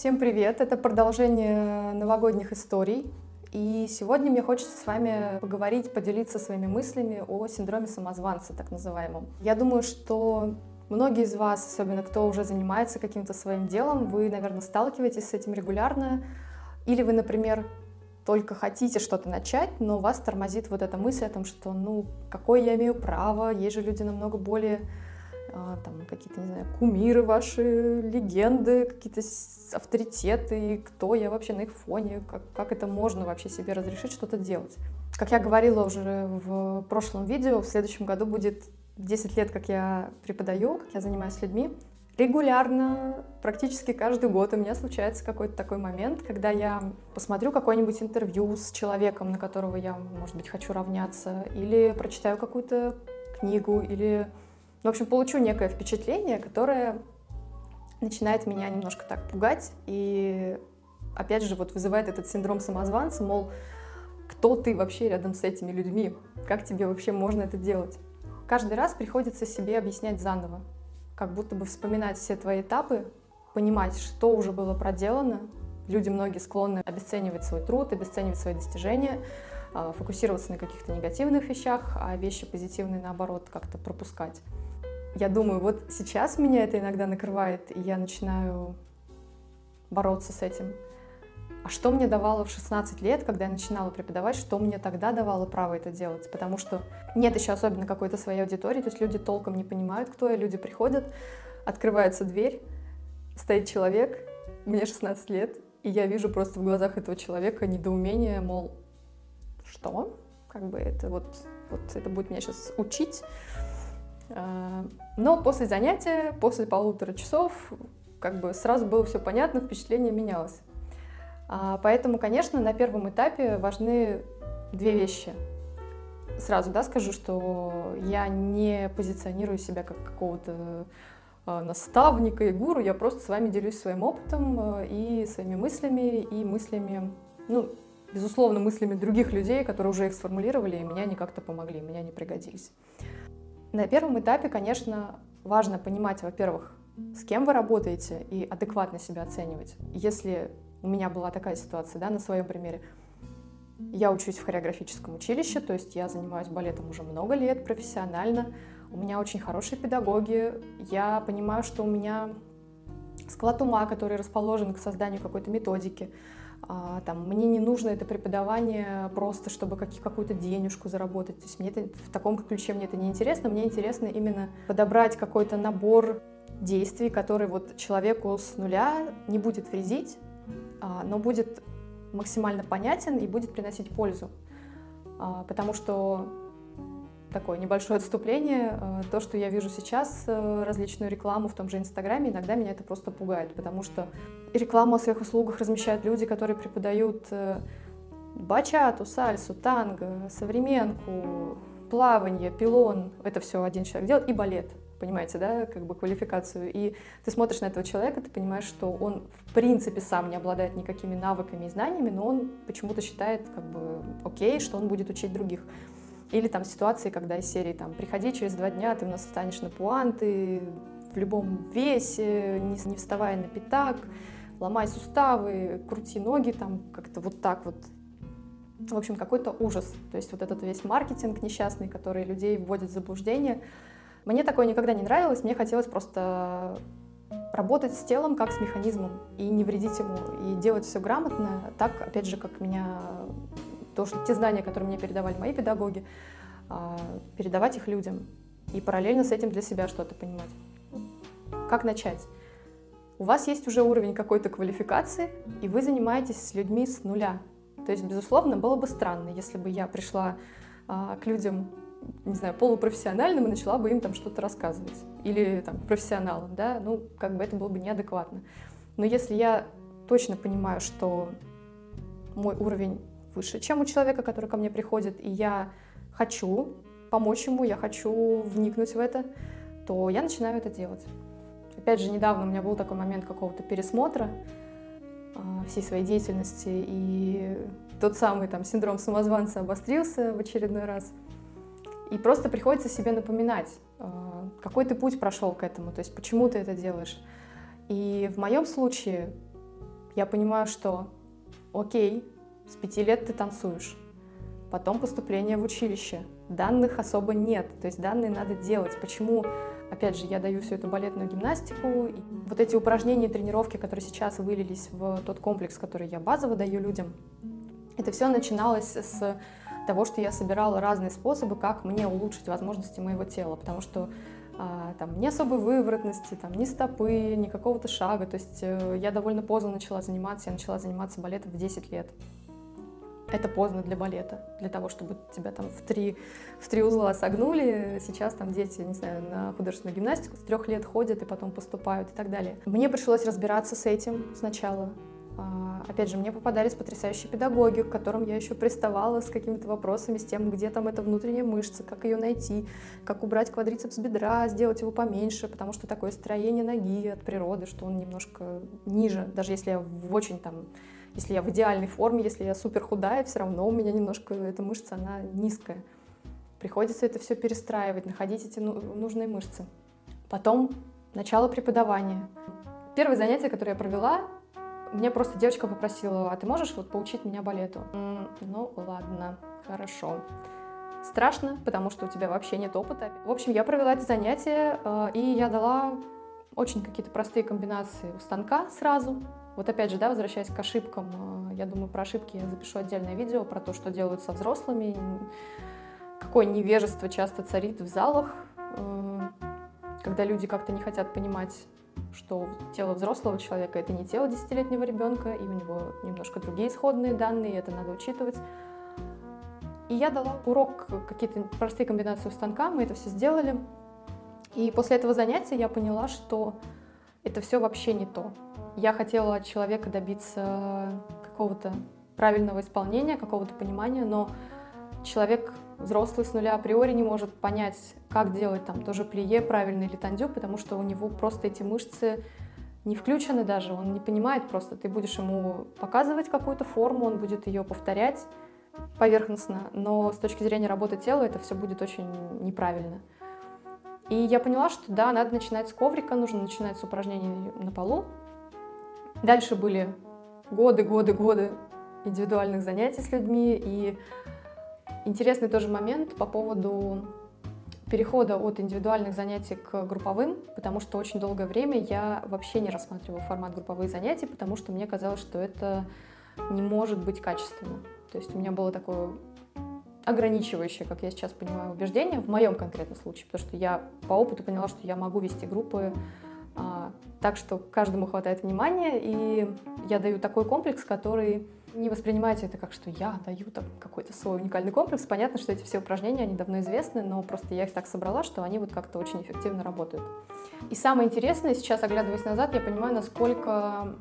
Всем привет! Это продолжение новогодних историй. И сегодня мне хочется с вами поговорить, поделиться своими мыслями о синдроме самозванца, так называемом. Я думаю, что многие из вас, особенно кто уже занимается каким-то своим делом, вы, наверное, сталкиваетесь с этим регулярно. Или вы, например, только хотите что-то начать, но вас тормозит вот эта мысль о том, что, ну, какое я имею право, есть же люди намного более... там какие-то, не знаю, кумиры ваши, легенды, какие-то авторитеты, и кто я вообще на их фоне, как это можно вообще себе разрешить что-то делать. Как я говорила уже в прошлом видео, в следующем году будет 10 лет, как я преподаю, как я занимаюсь людьми. Регулярно, практически каждый год у меня случается какой-то такой момент, когда я посмотрю какое-нибудь интервью с человеком, на которого я, может быть, хочу равняться, или прочитаю какую-то книгу, или... В общем, получу некое впечатление, которое начинает меня немножко так пугать и, опять же, вот вызывает этот синдром самозванца, мол, кто ты вообще рядом с этими людьми? Как тебе вообще можно это делать? Каждый раз приходится себе объяснять заново, как будто бы вспоминать все твои этапы, понимать, что уже было проделано. Люди многие склонны обесценивать свой труд, обесценивать свои достижения, фокусироваться на каких-то негативных вещах, а вещи позитивные, наоборот, как-то пропускать. Я думаю, вот сейчас меня это иногда накрывает, и я начинаю бороться с этим. А что мне давало в 16 лет, когда я начинала преподавать, что мне тогда давало право это делать? Потому что нет еще особенно какой-то своей аудитории, то есть люди толком не понимают, кто я, люди приходят, открывается дверь, стоит человек, мне 16 лет, и я вижу просто в глазах этого человека недоумение, мол, что? Как бы это вот это будет меня сейчас учить. Но после занятия, после 1,5 часов, как бы сразу было все понятно, впечатление менялось. Поэтому, конечно, на первом этапе важны две вещи. Сразу, да, скажу, что я не позиционирую себя как какого-то наставника и гуру, я просто с вами делюсь своим опытом и своими мыслями, ну, безусловно, мыслями других людей, которые уже их сформулировали, и мне они как-то помогли, мне они пригодились. На первом этапе, конечно, важно понимать, во-первых, с кем вы работаете, и адекватно себя оценивать. Если у меня была такая ситуация, да, на своем примере, я учусь в хореографическом училище, то есть я занимаюсь балетом уже много лет профессионально, у меня очень хорошие педагоги, я понимаю, что у меня склад ума, который расположен к созданию какой-то методики. Там, мне не нужно это преподавание просто, чтобы какую-то денежку заработать. То есть мне это, в таком ключе мне это не интересно. Мне интересно именно подобрать какой-то набор действий, который вот человеку с нуля не будет вредить, но будет максимально понятен и будет приносить пользу. Потому что такое небольшое отступление, то, что я вижу сейчас, различную рекламу в том же Инстаграме, иногда меня это просто пугает, потому что рекламу о своих услугах размещают люди, которые преподают бачату, сальсу, танго, современку, плавание, пилон, это все один человек делает, и балет, понимаете, да, как бы квалификацию. И ты смотришь на этого человека, ты понимаешь, что он в принципе сам не обладает никакими навыками и знаниями, но он почему-то считает, как бы, окей, что он будет учить других. Или там ситуации, когда из серии там «приходи через 2 дня, ты у нас встанешь на пуант, ты в любом весе, не вставая на пятак, ломай суставы, крути ноги», там как-то вот так вот. В общем, какой-то ужас. То есть вот этот весь маркетинг несчастный, который людей вводит в заблуждение. Мне такое никогда не нравилось, мне хотелось просто работать с телом как с механизмом и не вредить ему, и делать все грамотно, так, опять же, как меня... То, что те знания, которые мне передавали мои педагоги, передавать их людям и параллельно с этим для себя что-то понимать. Как начать? У вас есть уже уровень какой-то квалификации, и вы занимаетесь с людьми с нуля. То есть, безусловно, было бы странно, если бы я пришла к людям, не знаю, полупрофессиональным и начала бы им там что-то рассказывать. Или там профессионалам, да, ну, как бы это было бы неадекватно. Но если я точно понимаю, что мой уровень выше, чем у человека, который ко мне приходит, и я хочу помочь ему, я хочу вникнуть в это, то я начинаю это делать. Опять же, недавно у меня был такой момент какого-то пересмотра всей своей деятельности, и тот самый там синдром самозванца обострился в очередной раз. И просто приходится себе напоминать, какой ты путь прошел к этому, то есть почему ты это делаешь. И в моем случае я понимаю, что окей, с 5 лет ты танцуешь, потом поступление в училище, данных особо нет, то есть данные надо делать. Почему? Опять же, я даю всю эту балетную гимнастику, и вот эти упражнения и тренировки, которые сейчас вылились в тот комплекс, который я базово даю людям, это все начиналось с того, что я собирала разные способы, как мне улучшить возможности моего тела, потому что там ни особой выворотности, там, ни стопы, ни какого-то шага, то есть я довольно поздно начала заниматься, я начала заниматься балетом в 10 лет. Это поздно для балета, для того, чтобы тебя там в три узла согнули. Сейчас там дети, не знаю, на художественную гимнастику с 3 лет ходят и потом поступают и так далее. Мне пришлось разбираться с этим сначала. Опять же, мне попадались потрясающие педагоги, к которым я еще приставала с какими-то вопросами, с тем, где там эта внутренняя мышца, как ее найти, как убрать квадрицепс бедра, сделать его поменьше, потому что такое строение ноги от природы, что он немножко ниже, даже если я если я в идеальной форме, если я супер худая, все равно у меня немножко эта мышца, она низкая. Приходится это все перестраивать, находить эти нужные мышцы. Потом начало преподавания. Первое занятие, которое я провела, мне просто девочка попросила: а ты можешь вот поучить меня балету? Ну ладно, хорошо. Страшно, потому что у тебя вообще нет опыта. В общем, я провела это занятие, и я дала очень какие-то простые комбинации у станка сразу. Вот опять же, да, возвращаясь к ошибкам, я думаю, про ошибки я запишу отдельное видео, про то, что делают со взрослыми, какое невежество часто царит в залах, когда люди как-то не хотят понимать, что тело взрослого человека — это не тело 10-летнего ребенка, и у него немножко другие исходные данные, это надо учитывать. И я дала урок, какие-то простые комбинации у станка, мы это все сделали. И после этого занятия я поняла, что это все вообще не то. Я хотела от человека добиться какого-то правильного исполнения, какого-то понимания, но человек взрослый с нуля априори не может понять, как делать там тоже плие правильно или тандю, потому что у него просто эти мышцы не включены даже, он не понимает просто. Ты будешь ему показывать какую-то форму, он будет ее повторять поверхностно, но с точки зрения работы тела это все будет очень неправильно. И я поняла, что да, надо начинать с коврика, нужно начинать с упражнений на полу. Дальше были годы индивидуальных занятий с людьми. И интересный тоже момент по поводу перехода от индивидуальных занятий к групповым, потому что очень долгое время я вообще не рассматривала формат групповых занятий, потому что мне казалось, что это не может быть качественно. То есть у меня было такое ограничивающее, как я сейчас понимаю, убеждение в моем конкретном случае, потому что я по опыту поняла, что я могу вести группы так, что каждому хватает внимания, и я даю такой комплекс, который не воспринимайте это как, что я даю какой-то свой уникальный комплекс. Понятно, что эти все упражнения, они давно известны, но просто я их так собрала, что они вот как-то очень эффективно работают. И самое интересное, сейчас, оглядываясь назад, я понимаю, насколько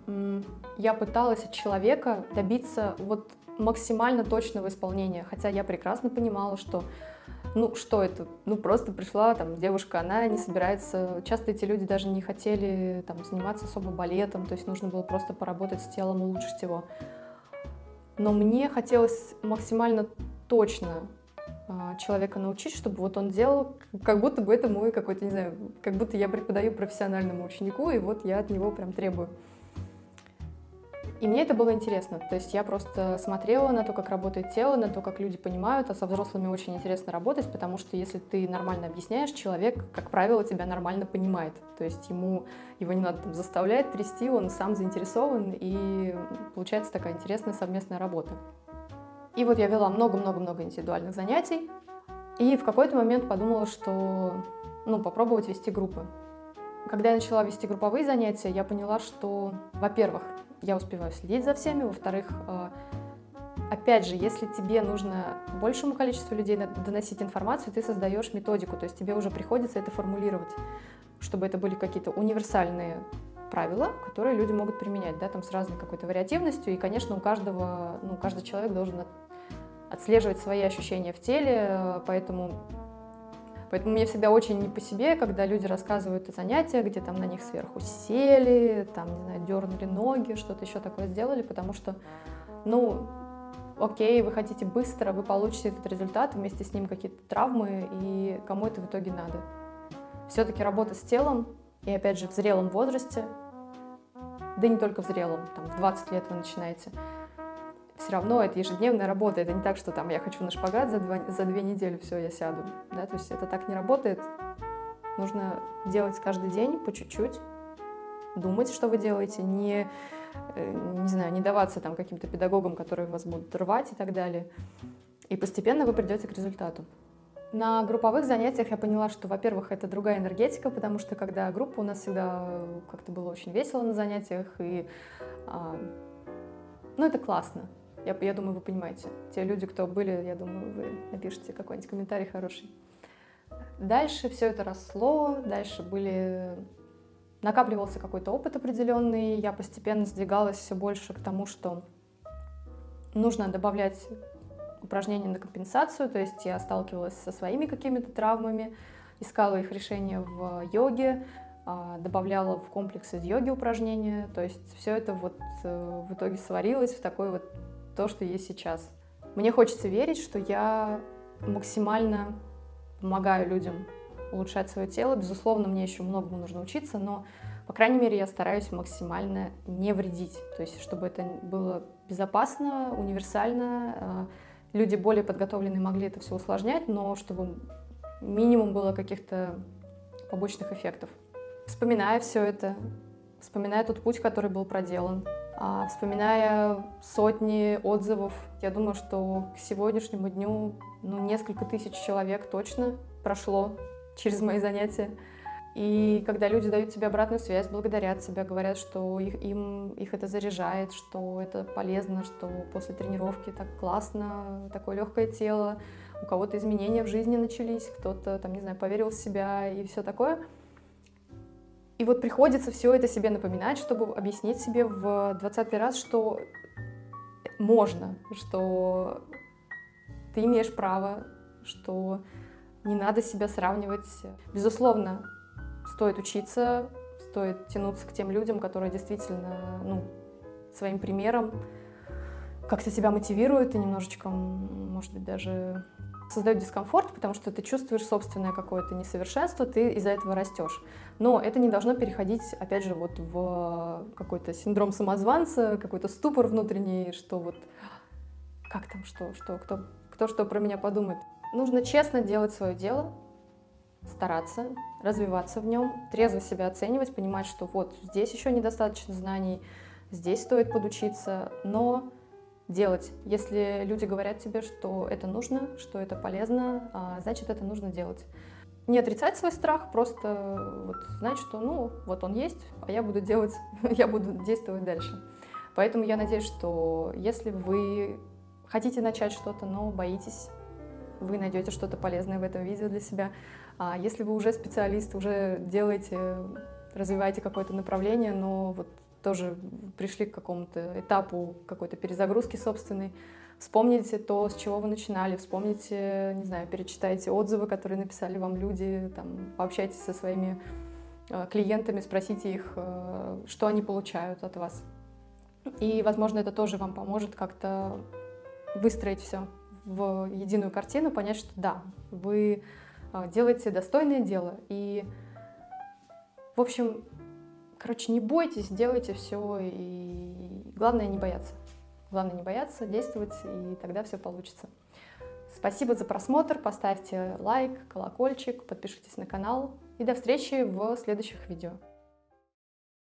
я пыталась от человека добиться вот максимально точного исполнения, хотя я прекрасно понимала, что просто пришла там девушка, она не собирается, часто эти люди даже не хотели там заниматься особо балетом, то есть нужно было просто поработать с телом, улучшить его. Но мне хотелось максимально точно человека научить, чтобы вот он делал, как будто бы это мой какой-то, не знаю, как будто я преподаю профессиональному ученику, и вот я от него прям требую. И мне это было интересно, то есть я просто смотрела на то, как работает тело, на то, как люди понимают, а со взрослыми очень интересно работать, потому что если ты нормально объясняешь, человек, как правило, тебя нормально понимает, то есть его не надо там заставлять, трясти, он сам заинтересован, и получается такая интересная совместная работа. И вот я вела много-много-много индивидуальных занятий, и в какой-то момент подумала, что попробовать вести группы. Когда я начала вести групповые занятия, я поняла, что, во-первых, я успеваю следить за всеми, во-вторых, опять же, если тебе нужно большему количеству людей доносить информацию, ты создаешь методику, то есть тебе уже приходится это формулировать, чтобы это были какие-то универсальные правила, которые люди могут применять, да, там с разной какой-то вариативностью, и, конечно, каждый человек должен отслеживать свои ощущения в теле, Поэтому мне всегда очень не по себе, когда люди рассказывают о занятиях, где там на них сверху сели, там, не знаю, дернули ноги, что-то еще такое сделали, потому что, окей, вы хотите быстро, вы получите этот результат, вместе с ним какие-то травмы, и кому это в итоге надо? Все-таки работа с телом, и опять же в зрелом возрасте, да и не только в зрелом, там, в 20 лет вы начинаете. Все равно это ежедневная работа, это не так, что там я хочу на шпагат за две недели, все, я сяду, да, то есть это так не работает. Нужно делать каждый день по чуть-чуть, думать, что вы делаете, не даваться там каким-то педагогам, которые вас будут рвать и так далее. И постепенно вы придете к результату. На групповых занятиях я поняла, что, во-первых, это другая энергетика, потому что когда группа, у нас всегда как-то было очень весело на занятиях, и это классно. Я думаю, вы понимаете. Те люди, кто были, я думаю, вы напишите какой-нибудь комментарий хороший. Дальше все это росло, дальше накапливался какой-то опыт определенный, я постепенно сдвигалась все больше к тому, что нужно добавлять упражнения на компенсацию, то есть я сталкивалась со своими какими-то травмами, искала их решение в йоге, добавляла в комплекс из йоги упражнения, то есть все это вот в итоге сварилось в такое вот то, что есть сейчас. Мне хочется верить, что я максимально помогаю людям улучшать свое тело. Безусловно, мне еще многому нужно учиться, но, по крайней мере, я стараюсь максимально не вредить, то есть чтобы это было безопасно, универсально. Люди более подготовленные могли это все усложнять, но чтобы минимум было каких-то побочных эффектов. Вспоминая все это, вспоминая тот путь, который был проделан, вспоминая сотни отзывов, я думаю, что к сегодняшнему дню несколько тысяч человек точно прошло через мои занятия. И когда люди дают тебе обратную связь, благодарят тебя, говорят, что их это заряжает, что это полезно, что после тренировки так классно, такое легкое тело, у кого-то изменения в жизни начались, кто-то, там, не знаю, поверил в себя и все такое. И вот приходится все это себе напоминать, чтобы объяснить себе в 20-й раз, что можно, что ты имеешь право, что не надо себя сравнивать. Безусловно, стоит учиться, стоит тянуться к тем людям, которые действительно своим примером как-то тебя мотивируют и немножечко, может быть, даже создают дискомфорт, потому что ты чувствуешь собственное какое-то несовершенство, ты из-за этого растешь. Но это не должно переходить, опять же, вот в какой-то синдром самозванца, какой-то ступор внутренний, что вот как там, кто что про меня подумает. Нужно честно делать свое дело, стараться, развиваться в нем, трезво себя оценивать, понимать, что вот здесь еще недостаточно знаний, здесь стоит подучиться, но делать. Если люди говорят тебе, что это нужно, что это полезно, значит, это нужно делать. Не отрицать свой страх, просто вот знать, что вот он есть, а я буду делать, я буду действовать дальше. Поэтому я надеюсь, что если вы хотите начать что-то, но боитесь, вы найдете что-то полезное в этом видео для себя. А если вы уже специалист, уже делаете, развиваете какое-то направление, но вот тоже пришли к какому-то этапу какой-то перезагрузки собственной, вспомните то, с чего вы начинали, вспомните, не знаю, перечитайте отзывы, которые написали вам люди, там, пообщайтесь со своими клиентами, спросите их, что они получают от вас. И, возможно, это тоже вам поможет как-то выстроить все в единую картину, понять, что да, вы делаете достойное дело. И, в общем, не бойтесь, делайте все, и главное не бояться. Главное не бояться, действовать, и тогда все получится. Спасибо за просмотр, поставьте лайк, колокольчик, подпишитесь на канал, и до встречи в следующих видео.